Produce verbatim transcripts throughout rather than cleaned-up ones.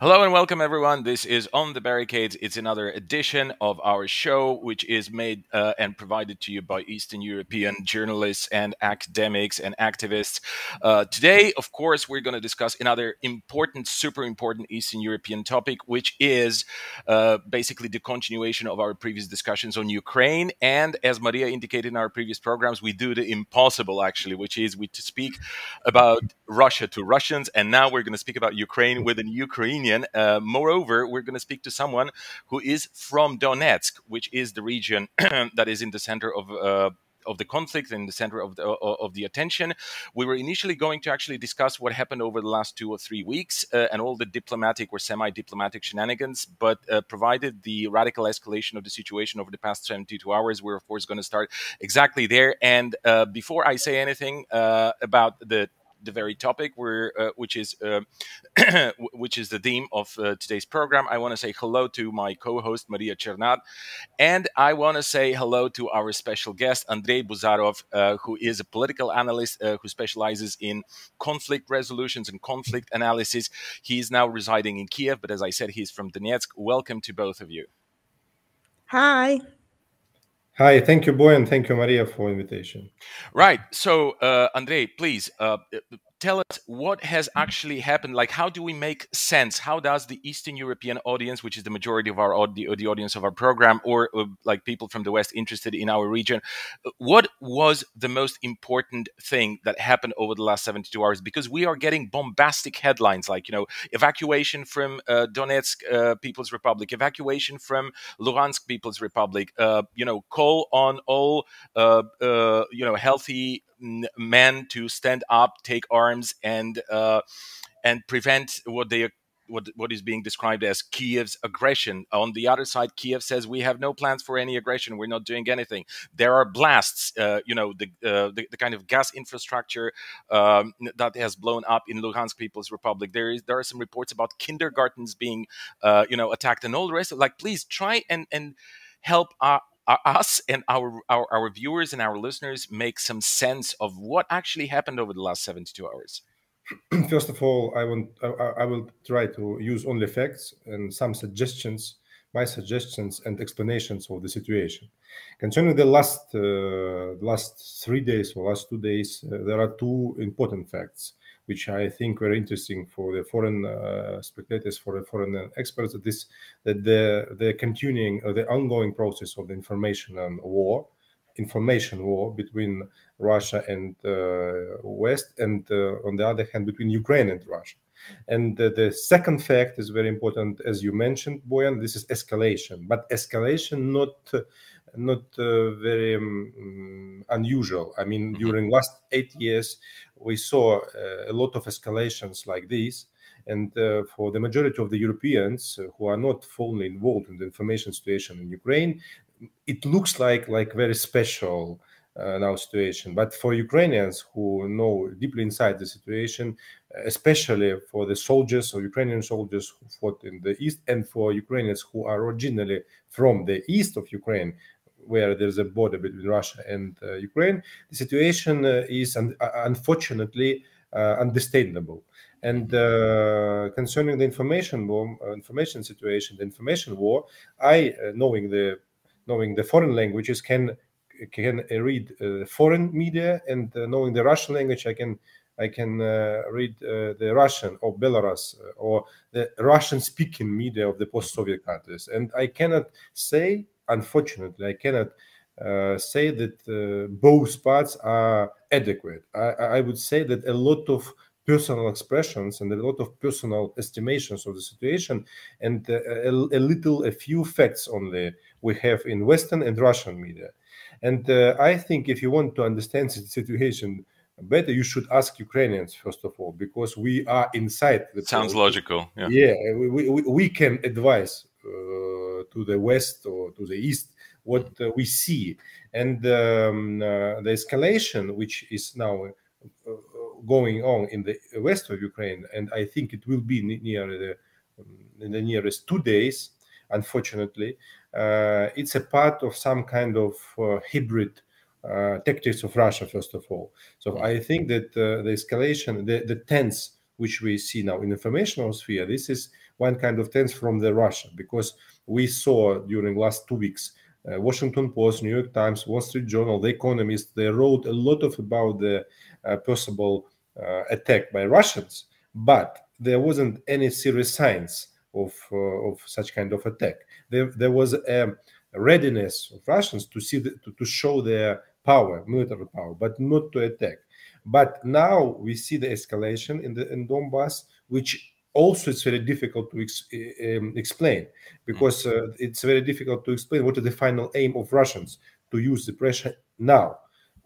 Hello and welcome, everyone. This is On the Barricades. It's another edition of our show, which is made uh, and provided to you by Eastern European journalists and academics and activists. Uh, today, of course, we're going to discuss another important, super important Eastern European topic, which is uh, basically the continuation of our previous discussions on Ukraine. And as Maria indicated in our previous programs, we do the impossible, actually, which is we to speak about Russia to Russians. And now we're going to speak about Ukraine with an Ukrainian. Uh, moreover, we're going to speak to someone who is from Donetsk, which is the region that is in the center of uh, of the conflict, in the center of the, of the attention. We were initially going to actually discuss what happened over the last two or three weeks uh, and all the diplomatic or semi-diplomatic shenanigans, but uh, provided the radical escalation of the situation over the past seventy-two hours, we're of course going to start exactly there. And uh, before I say anything uh, about the the very topic, where, uh, which is uh, which is the theme of uh, today's program, I want to say hello to my co-host Maria Cernat, and I want to say hello to our special guest Andrei Buzarov, uh, who is a political analyst uh, who specializes in conflict resolutions and conflict analysis. He is now residing in Kiev, but as I said, he's from Donetsk. Welcome to both of you. Hi. Hi, thank you, Boyan. Thank you, Maria, for invitation. Right. So, uh, Andrei, please uh, tell us what has actually happened. Like, how do we make sense? How does the Eastern European audience, which is the majority of our the, the audience of our program, or, or like people from the West interested in our region, what was the most important thing that happened over the last seventy-two hours? Because we are getting bombastic headlines, like, you know, evacuation from uh, Donetsk uh, People's Republic, evacuation from Luhansk People's Republic. Uh, you know, call on all uh, uh, you know healthy men to stand up, take arms, and uh, and prevent what they what what is being described as Kiev's aggression. On the other side, Kiev says we have no plans for any aggression. We're not doing anything. There are blasts. Uh, you know the, uh, the the kind of gas infrastructure um, that has blown up in Luhansk People's Republic. There is there are some reports about kindergartens being uh, you know attacked and all the rest. Like, please try and and help our. us and our, our our viewers and our listeners make some sense of what actually happened over the last seventy-two hours. First of all, I want I, I will try to use only facts and some suggestions, my suggestions and explanations of the situation. Concerning the last uh, last three days or last two days, uh, there are two important facts which I think were interesting for the foreign uh, spectators, for the foreign experts, that this that the the continuing uh, the ongoing process of the information and war, information war between Russia and uh, West, and uh, on the other hand between Ukraine and Russia. And uh, the second fact is very important, as you mentioned, Boyan. This is escalation, but escalation not. Uh, Not uh, very um, unusual. I mean, during last eight years, we saw uh, a lot of escalations like this. And uh, for the majority of the Europeans who are not fully involved in the information situation in Ukraine, it looks like like very special uh, now situation. But for Ukrainians who know deeply inside the situation, especially for the soldiers or Ukrainian soldiers who fought in the east, and for Ukrainians who are originally from the east of Ukraine, where there's a border between Russia and uh, Ukraine, the situation uh, is un unfortunately uh, understandable. And uh, concerning the information war, uh, information situation, the information war, I, uh, knowing the knowing the foreign languages, can can read uh, foreign media, and uh, knowing the Russian language, I can I can uh, read uh, the Russian or Belarus or the Russian-speaking media of the post-Soviet countries, and I cannot say. Unfortunately, I cannot uh, say that uh, both parts are adequate. I, I would say that a lot of personal expressions and a lot of personal estimations of the situation, and uh, a, a little, a few facts only we have in Western and Russian media. And uh, I think if you want to understand the situation better, you should ask Ukrainians, first of all, because we are inside. The Sounds process. Logical. Yeah, yeah we, we, we can advise Uh, to the west or to the east what uh, we see, and um, uh, the escalation which is now uh, going on in the west of Ukraine, and I think it will be near the in the nearest two days, unfortunately, uh, it's a part of some kind of uh, hybrid uh, tactics of Russia, first of all. So I think that uh, the escalation, the, the tense which we see now in the informational sphere, this is one kind of tense from the Russia, because we saw during last two weeks, uh, Washington Post, New York Times, Wall Street Journal, The Economist, they wrote a lot of about the uh, possible uh, attack by Russians, but there wasn't any serious signs of uh, of such kind of attack. There, there was a readiness of Russians to see the, to, to show their power, military power, but not to attack. But now we see the escalation in the in Donbas, which also it's very difficult to ex, um, explain, because uh, it's very difficult to explain what is the final aim of Russians to use the pressure now.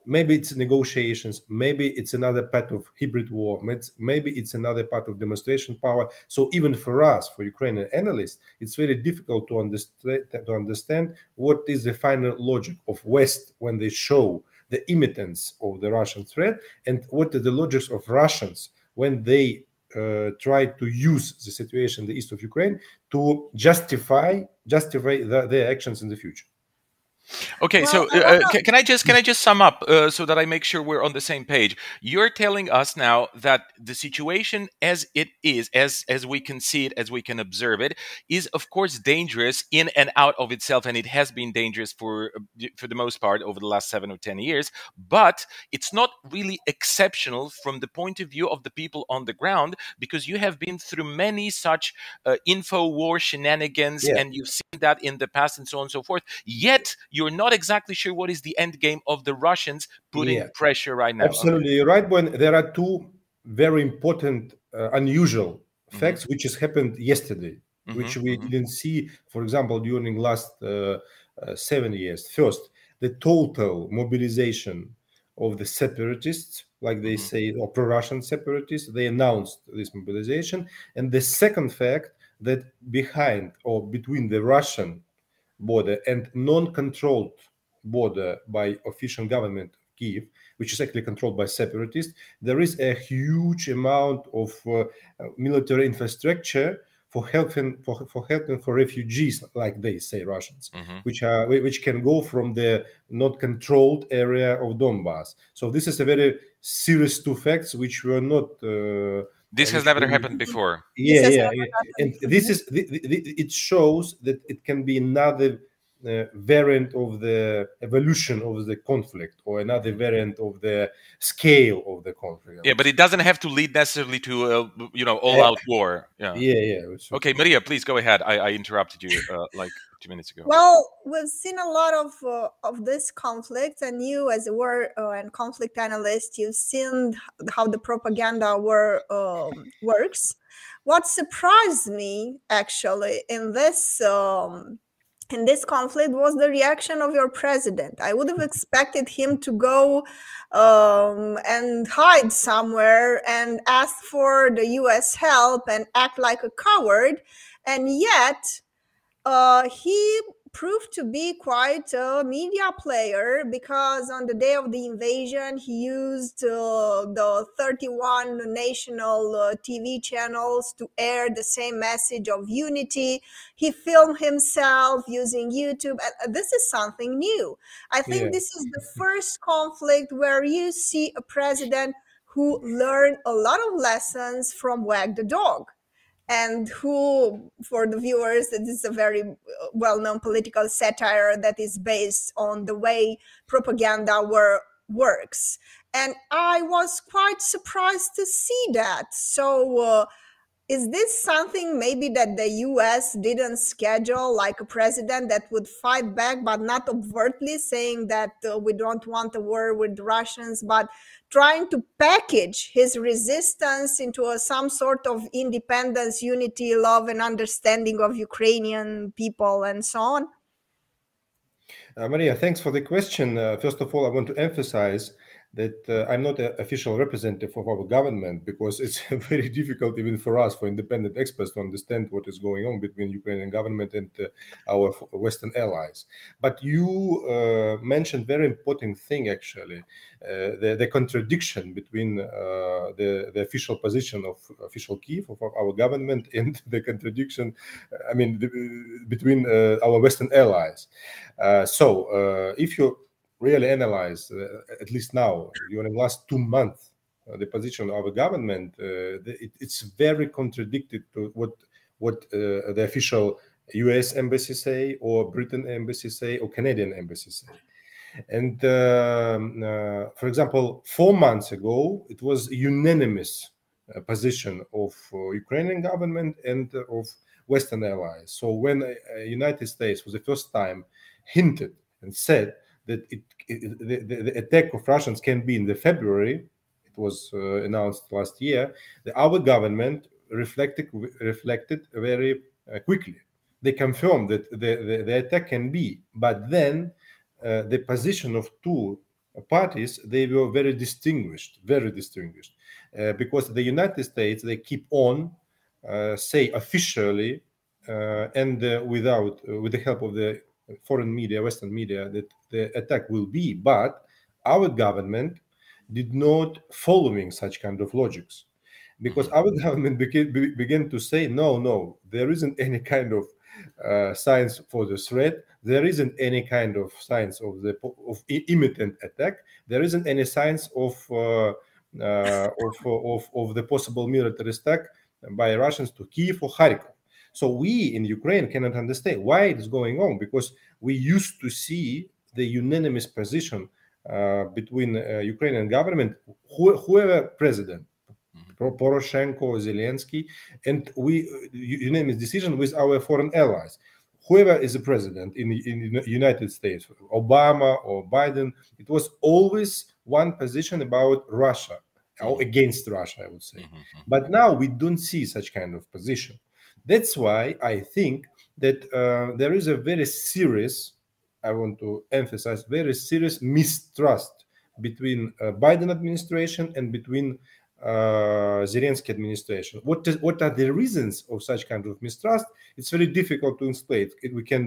Maybe it's negotiations, maybe it's another part of hybrid war, maybe it's another part of demonstration power. So even for us, for Ukrainian analysts, it's very difficult to understand to understand what is the final logic of West when they show the imminence of the Russian threat, and what are the logics of Russians when they uh, try to use the situation in the east of Ukraine to justify justify the, their actions in the future. Okay, well, so uh, can, can I just can I just sum up uh, so that I make sure we're on the same page? You're telling us now that the situation as it is, as as we can see it, as we can observe it, is of course dangerous in and out of itself, and it has been dangerous for for the most part over the last seven or ten years. But it's not really exceptional from the point of view of the people on the ground, because you have been through many such uh, info war shenanigans, yeah. and you've seen that in the past, and so on and so forth. Yet you're not exactly sure what is the end game of the Russians putting yeah. pressure right now. Absolutely, you're right, Boyan. There are two very important, uh, unusual facts mm-hmm. which has happened yesterday, mm-hmm. which we mm-hmm. didn't see, for example, during last uh, uh, seven years. First, the total mobilization of the separatists, like they mm-hmm. say, or pro-Russian separatists, they announced this mobilization. And the second fact that behind or between the Russian border and non-controlled border by official government of Kyiv, which is actually controlled by separatists, there is a huge amount of uh, military infrastructure for helping for, for helping for refugees, like they say, Russians, mm-hmm. which are which can go from the not controlled area of Donbas. So this is a very serious two facts which were not. Uh, This has never happened before. Yeah, yeah. yeah. And this is it shows that it can be another uh, variant of the evolution of the conflict, or another variant of the scale of the conflict. Yeah, but it doesn't have to lead necessarily to uh, you know all-out yeah. war. Yeah, yeah, yeah. Okay, Maria, please go ahead. I, I interrupted you uh, like two minutes ago. Well, we've seen a lot of uh, of this conflict, and you, as a war uh, and conflict analyst, you've seen how the propaganda war uh, works. What surprised me actually in this um, in this conflict was the reaction of your president. I would have expected him to go um, and hide somewhere and ask for the U S help and act like a coward, and yet uh, he proved to be quite a media player, because on the day of the invasion, he used uh, the thirty-one national uh, T V channels to air the same message of unity. He filmed himself using YouTube. And this is something new. I think yeah. this is the first conflict where you see a president who learned a lot of lessons from Wag the Dog. And who, for the viewers, this is a very well-known political satire that is based on the way propaganda were, works. And I was quite surprised to see that. So uh, is this something maybe that the U S didn't schedule, like a president that would fight back, but not overtly saying that uh, we don't want a war with the Russians, but trying to package his resistance into a, some sort of independence, unity, love, and understanding of Ukrainian people and so on? Uh, Maria, thanks for the question. Uh, first of all, I want to emphasize that uh, I'm not an official representative of our government, because it's very difficult even for us, for independent experts, to understand what is going on between Ukrainian government and uh, our Western allies. But you uh, mentioned very important thing, actually, uh, the, the contradiction between uh, the, the official position of official Kyiv, of our government, and the contradiction, I mean, the, between uh, our Western allies. Uh, so uh, if you really analyze, uh, at least now, during the last two months, uh, the position of our government, uh, the, it, it's very contradicted to what what uh, the official U S embassy say, or Britain embassy say, or Canadian embassy say. And uh, uh, for example, four months ago, it was a unanimous uh, position of uh, Ukrainian government and uh, of Western allies. So when the uh, United States, for the first time, hinted and said that it, it, the, the attack of Russians can be in the February, it was uh, announced last year, the, our government reflected, reflected very uh, quickly. They confirmed that the, the, the attack can be, but then Uh, the position of two parties, they were very distinguished, very distinguished, uh, because the United States, they keep on, uh, say officially, uh, and uh, without, uh, with the help of the foreign media, Western media, that the attack will be, but our government did not following such kind of logics, because our government beca- be- began to say, no, no, there isn't any kind of uh, science for the threat. There isn't any kind of signs of the of imminent attack. There isn't any signs of uh, uh, of, of of the possible military attack by Russians to Kyiv or Kharkiv. So we in Ukraine cannot understand why it is going on, because we used to see the unanimous position uh, between uh, Ukrainian government, who, whoever president, mm-hmm. Poroshenko, Zelensky, and we unanimous decision with our foreign allies. Whoever is the president in the United States, Obama or Biden, it was always one position about Russia, or against Russia, I would say. Mm-hmm. But now we don't see such kind of position. That's why I think that uh, there is a very serious, I want to emphasize, very serious mistrust between uh, Biden administration and between Uh, Zelensky administration. What is, what are the reasons of such kind of mistrust? It's very difficult to explain. It, we can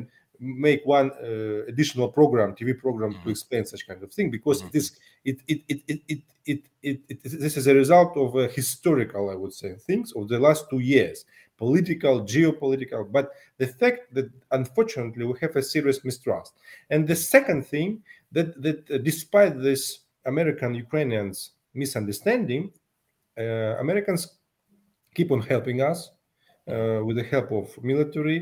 make one uh, additional program, T V program, mm-hmm. to explain such kind of thing, because mm-hmm. this it it it it it, it, it, it this is a result of a historical, I would say, things of the last two years, political, geopolitical. But the fact that unfortunately we have a serious mistrust, and the second thing that that uh, despite this American Ukrainians misunderstanding. Uh, Americans keep on helping us uh, with the help of military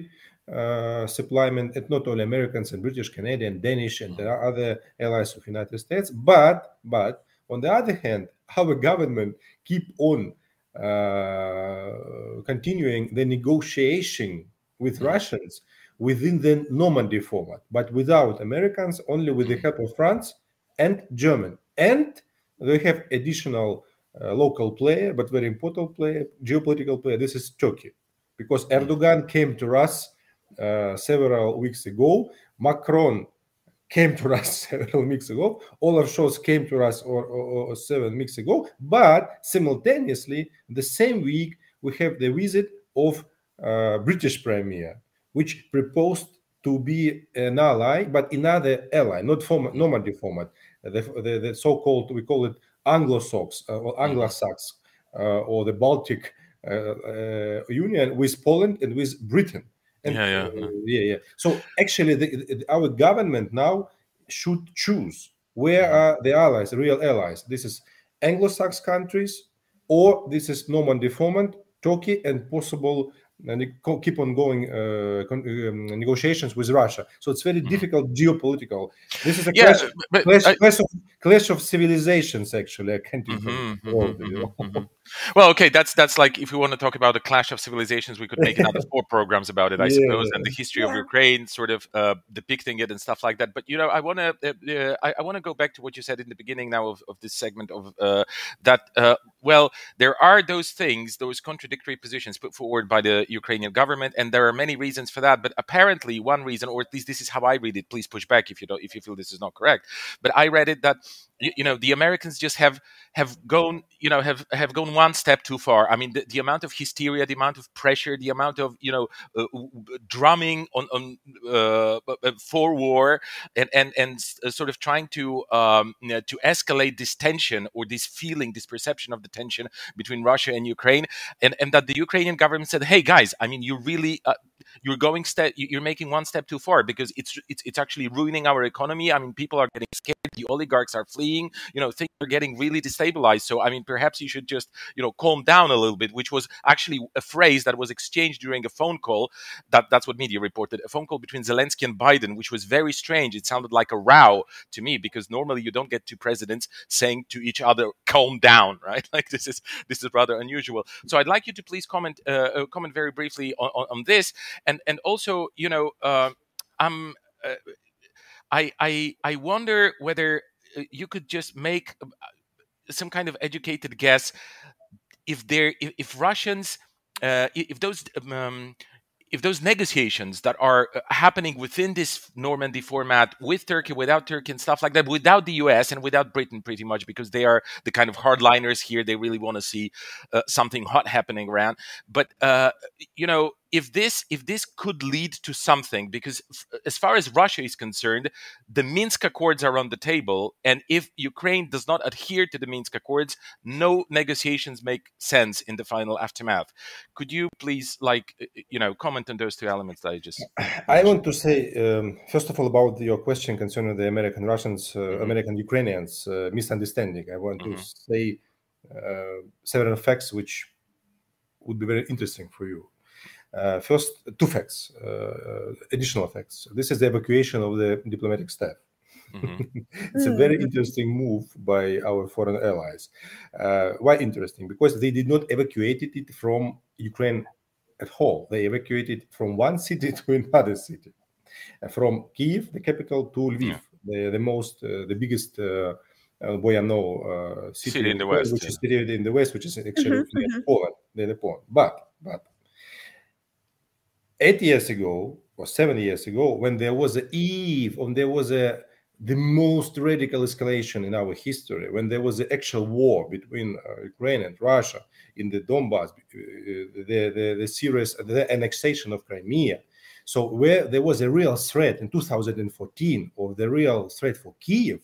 uh, supplement, and not only Americans and British, Canadian, Danish, and there are other allies of United States. But, but on the other hand, our government keep on uh, continuing the negotiation with mm-hmm. Russians within the Normandy format, but without Americans, only with the help of France and Germany. And they have additional Uh, local player, but very important player, geopolitical player. This is Turkey, because Erdogan came to us uh, several weeks ago. Macron came to us several weeks ago. Olaf Scholz came to us or, or, or seven weeks ago. But simultaneously, the same week, we have the visit of uh, British Premier, which proposed to be an ally, but another ally, not form- Normandy format. The, the, the so-called, we call it Anglo-Sox uh, or Anglo-Sax uh, or the Baltic uh, uh, Union with Poland and with Britain. And, yeah, yeah, yeah. Uh, yeah, yeah. So actually, the, the, our government now should choose where are the allies, real allies. This is Anglo-Sax countries, or this is Normandy format, Turkey, and possible and keep on going uh, con- um, negotiations with Russia. So it's very mm-hmm. difficult geopolitical. This is a yeah, clash, but clash, I, clash, of, clash of civilizations, actually. I can't even mm-hmm, mm-hmm, you know? mm-hmm. Well, okay, that's that's like if we want to talk about a clash of civilizations, we could make another four programs about it, I yeah. suppose, and the history yeah. of Ukraine, sort of uh, depicting it and stuff like that. But you know, I want to uh, uh, I, I want to go back to what you said in the beginning now of, of this segment of uh, that. Uh, well, there are those things, those contradictory positions put forward by the Ukrainian government, and there are many reasons for that, but apparently one reason, or at least this is how I read it, please push back if you don't, if you feel this is not correct, but I read it that you, you know the Americans just have have gone you know have have gone one step too far. I mean, the, the amount of hysteria, the amount of pressure, the amount of you know uh, drumming on on uh, for war and and and sort of trying to um, you know, to escalate this tension or this feeling, this perception of the tension between Russia and Ukraine, and and that the Ukrainian government said, hey guys, I mean, you really uh, you're going step, you're making one step too far, because it's it's it's actually ruining our economy. I mean, people are getting scared. The oligarchs are fleeing. You know, things are getting really destabilized. So, I mean, perhaps you should just, you know, calm down a little bit, which was actually a phrase that was exchanged during a phone call. That that's what media reported, a phone call between Zelensky and Biden, which was very strange. It sounded like a row to me, because normally you don't get two presidents saying to each other, calm down, right? Like this is this is rather unusual. So I'd like you to please comment uh, comment very briefly on, on, on this, and and also, you know, uh, I'm uh, I I I wonder whether you could just make some kind of educated guess if there if, if Russians uh, if those um, if those negotiations that are happening within this Normandy format, with Turkey, without Turkey, and stuff like that, without the U S and without Britain, pretty much, because they are the kind of hardliners here. They really want to see uh, something hot happening around. But, uh, you know, if this if this could lead to something, because as far as Russia is concerned, the Minsk Accords are on the table. And if Ukraine does not adhere to the Minsk Accords, no negotiations make sense in the final aftermath. Could you please, like, you know, comment on those two elements that I just... I want to say, um, first of all, about your question concerning the American Russians, uh, mm-hmm. American Ukrainians uh, misunderstanding. I want mm-hmm. to say uh, several facts which would be very interesting for you. Uh, first, two facts, uh, additional facts. This is the evacuation of the diplomatic staff. Mm-hmm. It's a very interesting move by our foreign allies. Uh, why interesting? Because they did not evacuate it from Ukraine at all. They evacuated from one city to another city, uh, from Kiev, the capital, to Lviv, yeah. the, the most, uh, the biggest uh, uh, Boyano uh, city, city in the west, which yeah. is situated in the west, which is actually mm-hmm. near mm-hmm. Poland, near Poland. But but. Eight years ago, or seven years ago, when there was an eve, when there was a the most radical escalation in our history, when there was an actual war between uh, Ukraine and Russia in the Donbas, uh, the, the the serious the annexation of Crimea, so where there was a real threat in two thousand fourteen, or the real threat for Kiev,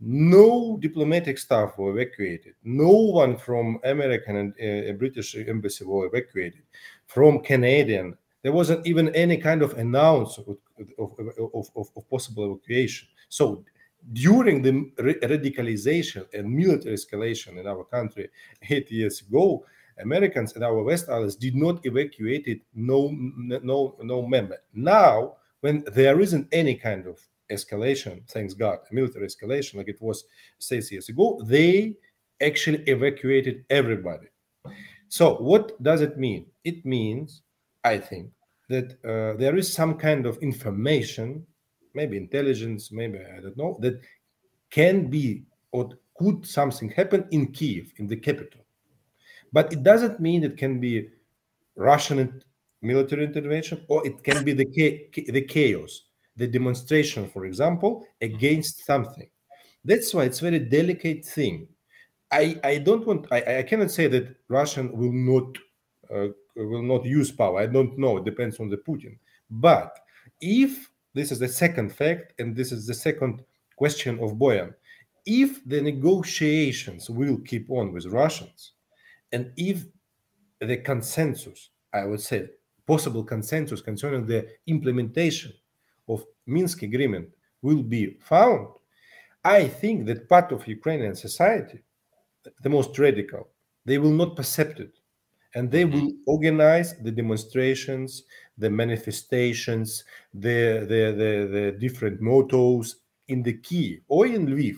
no diplomatic staff were evacuated. No one from American and uh, British embassy were evacuated, from Canadian. There wasn't even any kind of announcement of, of, of, of possible evacuation. So during the radicalization and military escalation in our country eight years ago, Americans and our West allies did not evacuate it, no, no, no member. Now, when there isn't any kind of escalation, thanks God, military escalation like it was six years ago, they actually evacuated everybody. So what does it mean? It means, I think, that uh, there is some kind of information, maybe intelligence, maybe I don't know, that can be or could something happen in Kiev, in the capital. But it doesn't mean it can be Russian military intervention, or it can be the, the chaos, the demonstration, for example, against something. That's why it's a very delicate thing. I, I don't want, I, I cannot say that Russian will not uh, will not use power. I don't know. It depends on the Putin. But if this is the second fact, and this is the second question of Boyan, if the negotiations will keep on with Russians, and if the consensus, I would say, possible consensus concerning the implementation of Minsk agreement will be found, I think that part of Ukrainian society, the most radical, they will not accept it. And they will organize the demonstrations, the manifestations, the, the, the, the different mottos in the Kiev or in Lviv.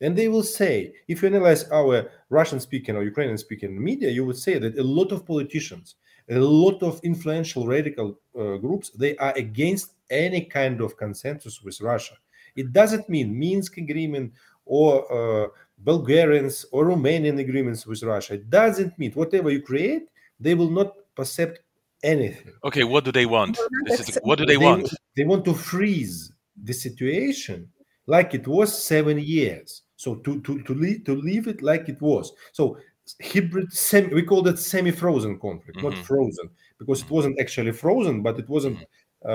And they will say, if you analyze our Russian-speaking or Ukrainian-speaking media, you would say that a lot of politicians, a lot of influential radical uh, groups, they are against any kind of consensus with Russia. It doesn't mean Minsk agreement or... Uh, Bulgarians or Romanian agreements with Russia. It doesn't mean whatever you create, they will not accept anything. Okay, what do they want? This is, what do they, they want? They want to freeze the situation like it was seven years. So to to to leave, to leave it like it was. So hybrid, semi, we call that semi-frozen conflict, mm-hmm. not frozen, because it wasn't actually frozen, but it wasn't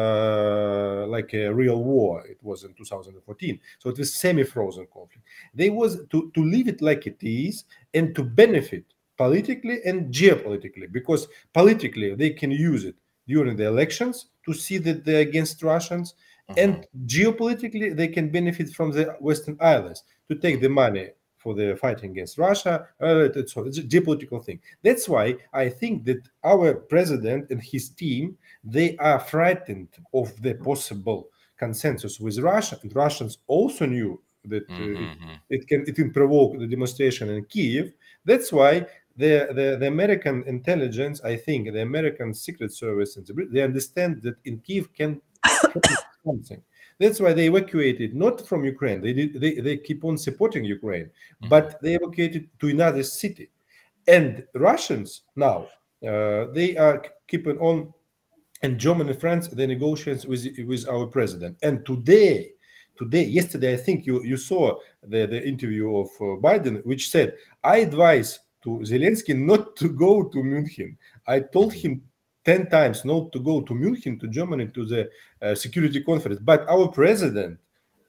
Uh, like a real war. It was in two thousand fourteen, so it was semi-frozen conflict. They was to, to leave it like it is, and to benefit politically and geopolitically, because politically they can use it during the elections to see that they're against Russians. Mm-hmm. And geopolitically, they can benefit from the Western allies to take the money for the fighting against Russia. Uh, it's, it's a geopolitical thing. That's why I think that our president and his team, they are frightened of the possible consensus with Russia. And Russians also knew that uh, mm-hmm. it, it can it can provoke the demonstration in Kyiv. That's why the, the, the American intelligence, I think, the American Secret Service, and the, they understand that in Kyiv can something. That's why they evacuated not from Ukraine. They did, they, they keep on supporting Ukraine, mm-hmm. but they evacuated to another city. And Russians now uh, they are keeping on, and Germany and France, the negotiations with with our president. And today. Today, yesterday, I think you, you saw the, the interview of uh, Biden, which said, I advise to Zelensky not to go to Munich. I told him ten times not to go to Munich, to Germany, to the uh, security conference. But our president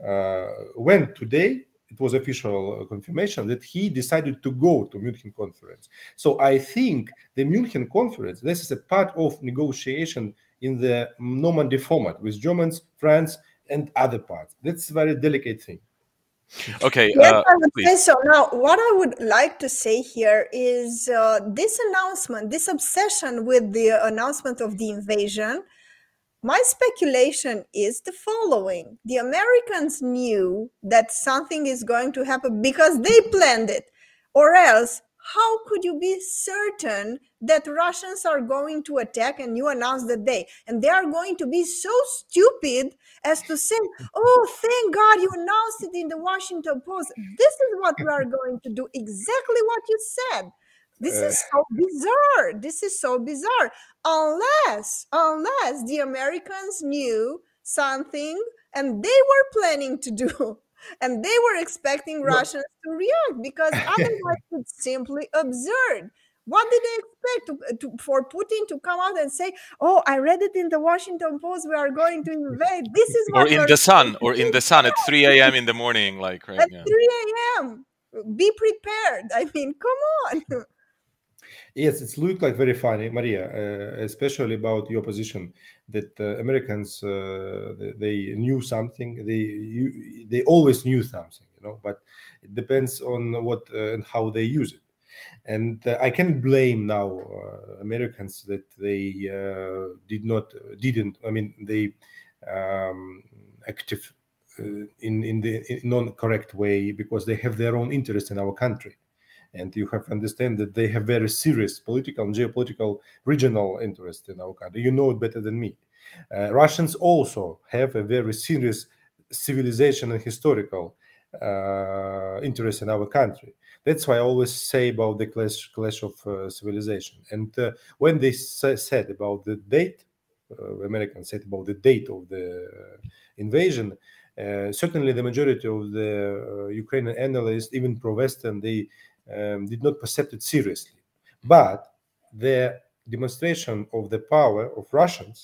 uh, went today. It was official confirmation that he decided to go to Munich conference. So I think the Munich conference, this is a part of negotiation in the Normandy format with Germans, France, and other parts. That's a very delicate thing. Okay. Yes, uh, I would say so. Now, what I would like to say here is uh, this announcement, this obsession with the announcement of the invasion, my speculation is the following. The Americans knew that something is going to happen because they planned it, or else how could you be certain that Russians are going to attack and you announce the day? And they are going to be so stupid as to say, oh, thank God you announced it in the Washington Post. This is what we are going to do. Exactly what you said. This is so bizarre. This is so bizarre. Unless, unless the Americans knew something and they were planning to do. And they were expecting Russians no. to react because otherwise it's simply absurd. What did they expect to, to, for Putin to come out and say, oh, I read it in the Washington Post, we are going to invade. This is what Or in the sun, or in the sun at three a.m. in the morning. like right? At yeah. three a.m. Be prepared. I mean, come on. Yes, it's looked like very funny, Maria, uh, especially about your position that uh, Americans, uh, they knew something. They you, they always knew something, you know, but it depends on what uh, and how they use it. And uh, I can blame now uh, Americans that they uh, did not, didn't, I mean, they um, active uh, in, in the in non-correct way because they have their own interest in our country. And you have to understand that they have very serious political and geopolitical regional interest in our country. You know it better than me. Uh, Russians also have a very serious civilization and historical uh, interest in our country. That's why I always say about the clash, clash of uh, civilization. And uh, when they sa- said about the date, uh, Americans said about the date of the uh, invasion, uh, certainly the majority of the uh, Ukrainian analysts, even pro-Western, they Um, did not perceive it seriously. But the demonstration of the power of Russians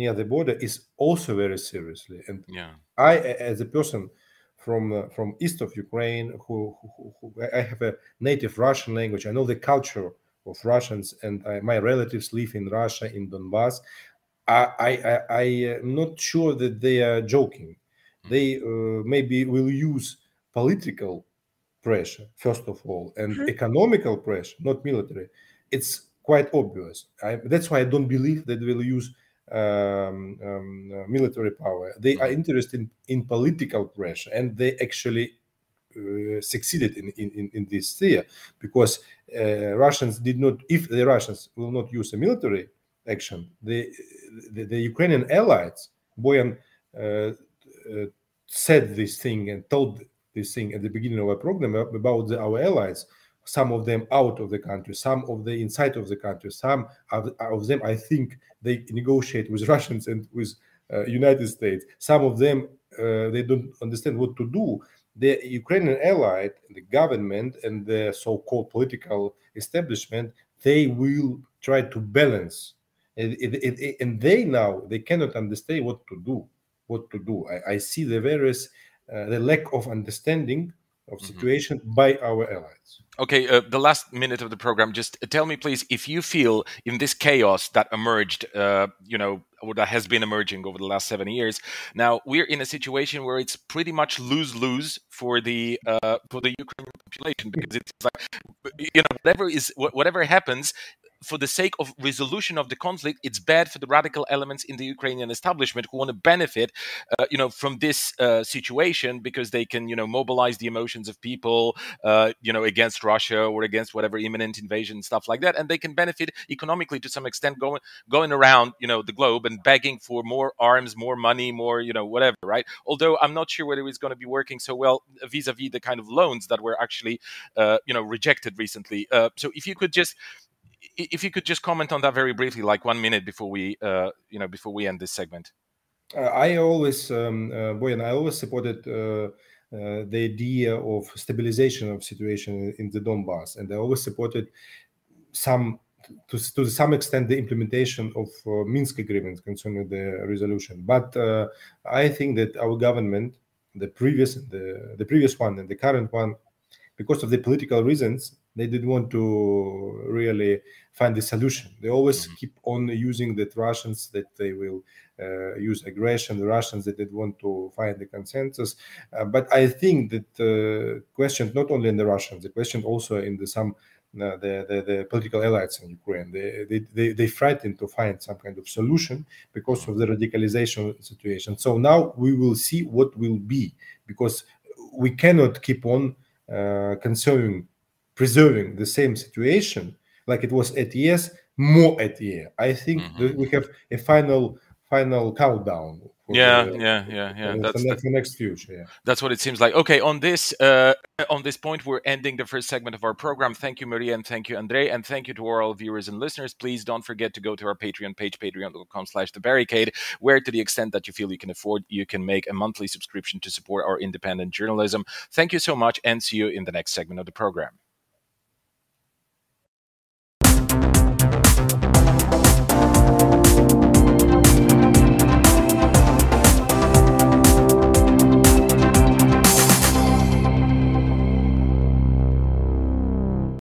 near the border is also very seriously. And yeah. I, as a person from uh, from east of Ukraine, who, who, who I have a native Russian language, I know the culture of Russians, and I, my relatives live in Russia, in Donbas. I, I, I, I am not sure that they are joking. They uh, maybe will use political pressure, first of all, and mm-hmm. economical pressure, not military. It's quite obvious. I, that's why I don't believe that they'll use um, um, uh, military power. They are interested in, in political pressure, and they actually uh, succeeded in, in, in this sphere because uh, Russians did not, if the Russians will not use a military action, the, the, the Ukrainian allies, Boyan uh, uh, said this thing and told this thing at the beginning of our program about the, our allies, some of them out of the country, some of the inside of the country, some of, of them, I think, they negotiate with Russians and with uh, United States. Some of them, uh, they don't understand what to do. The Ukrainian ally, the government and the so-called political establishment, they will try to balance. And, and, and they now, they cannot understand what to do, what to do. I, I see the various Uh, the lack of understanding of situation mm-hmm. by our allies. Okay, uh, the last minute of the program, just tell me, please, if you feel in this chaos that emerged, uh, you know, or that has been emerging over the last seven years, now we're in a situation where it's pretty much lose-lose for the uh, for the Ukrainian population, because it's like, you know, whatever is whatever happens, for the sake of resolution of the conflict, it's bad for the radical elements in the Ukrainian establishment who want to benefit, uh, you know, from this uh, situation, because they can, you know, mobilize the emotions of people, uh, you know, against Russia or against whatever imminent invasion, stuff like that, and they can benefit economically to some extent, going going around, you know, the globe and begging for more arms, more money, more, you know, whatever, right? Although I'm not sure whether it's going to be working so well vis-a-vis the kind of loans that were actually, uh, you know, rejected recently. Uh, so if you could just. If you could just comment on that very briefly, like one minute before we, uh, you know, before we end this segment. Uh, I always, um, uh, Boyan, I always supported uh, uh, the idea of stabilization of situation in the Donbas, and I always supported some, to, to some extent, the implementation of uh, Minsk agreement concerning the resolution. But uh, I think that our government, the previous, the, the previous one, and the current one, because of the political reasons, they didn't want to really find the solution. They always mm-hmm. keep on using that Russians, that they will uh, use aggression, the Russians that didn't want to find the consensus. Uh, but I think that the uh, question, not only in the Russians, the question also in the some uh, the, the, the political allies in Ukraine, they, they, they, they frightened to find some kind of solution because of the radicalization situation. So now we will see what will be, because we cannot keep on uh, conserving preserving the same situation like it was at years, more at year. I think mm-hmm. that we have a final final countdown. Yeah, the, yeah, yeah, yeah. That's the, that's the next future. Yeah. That's what it seems like. Okay, on this uh, on this point, we're ending the first segment of our program. Thank you, Maria, and thank you, Andrei, and thank you to all viewers and listeners. Please don't forget to go to our Patreon page, patreon dot com slash the barricade, where to the extent that you feel you can afford, you can make a monthly subscription to support our independent journalism. Thank you so much, and see you in the next segment of the program.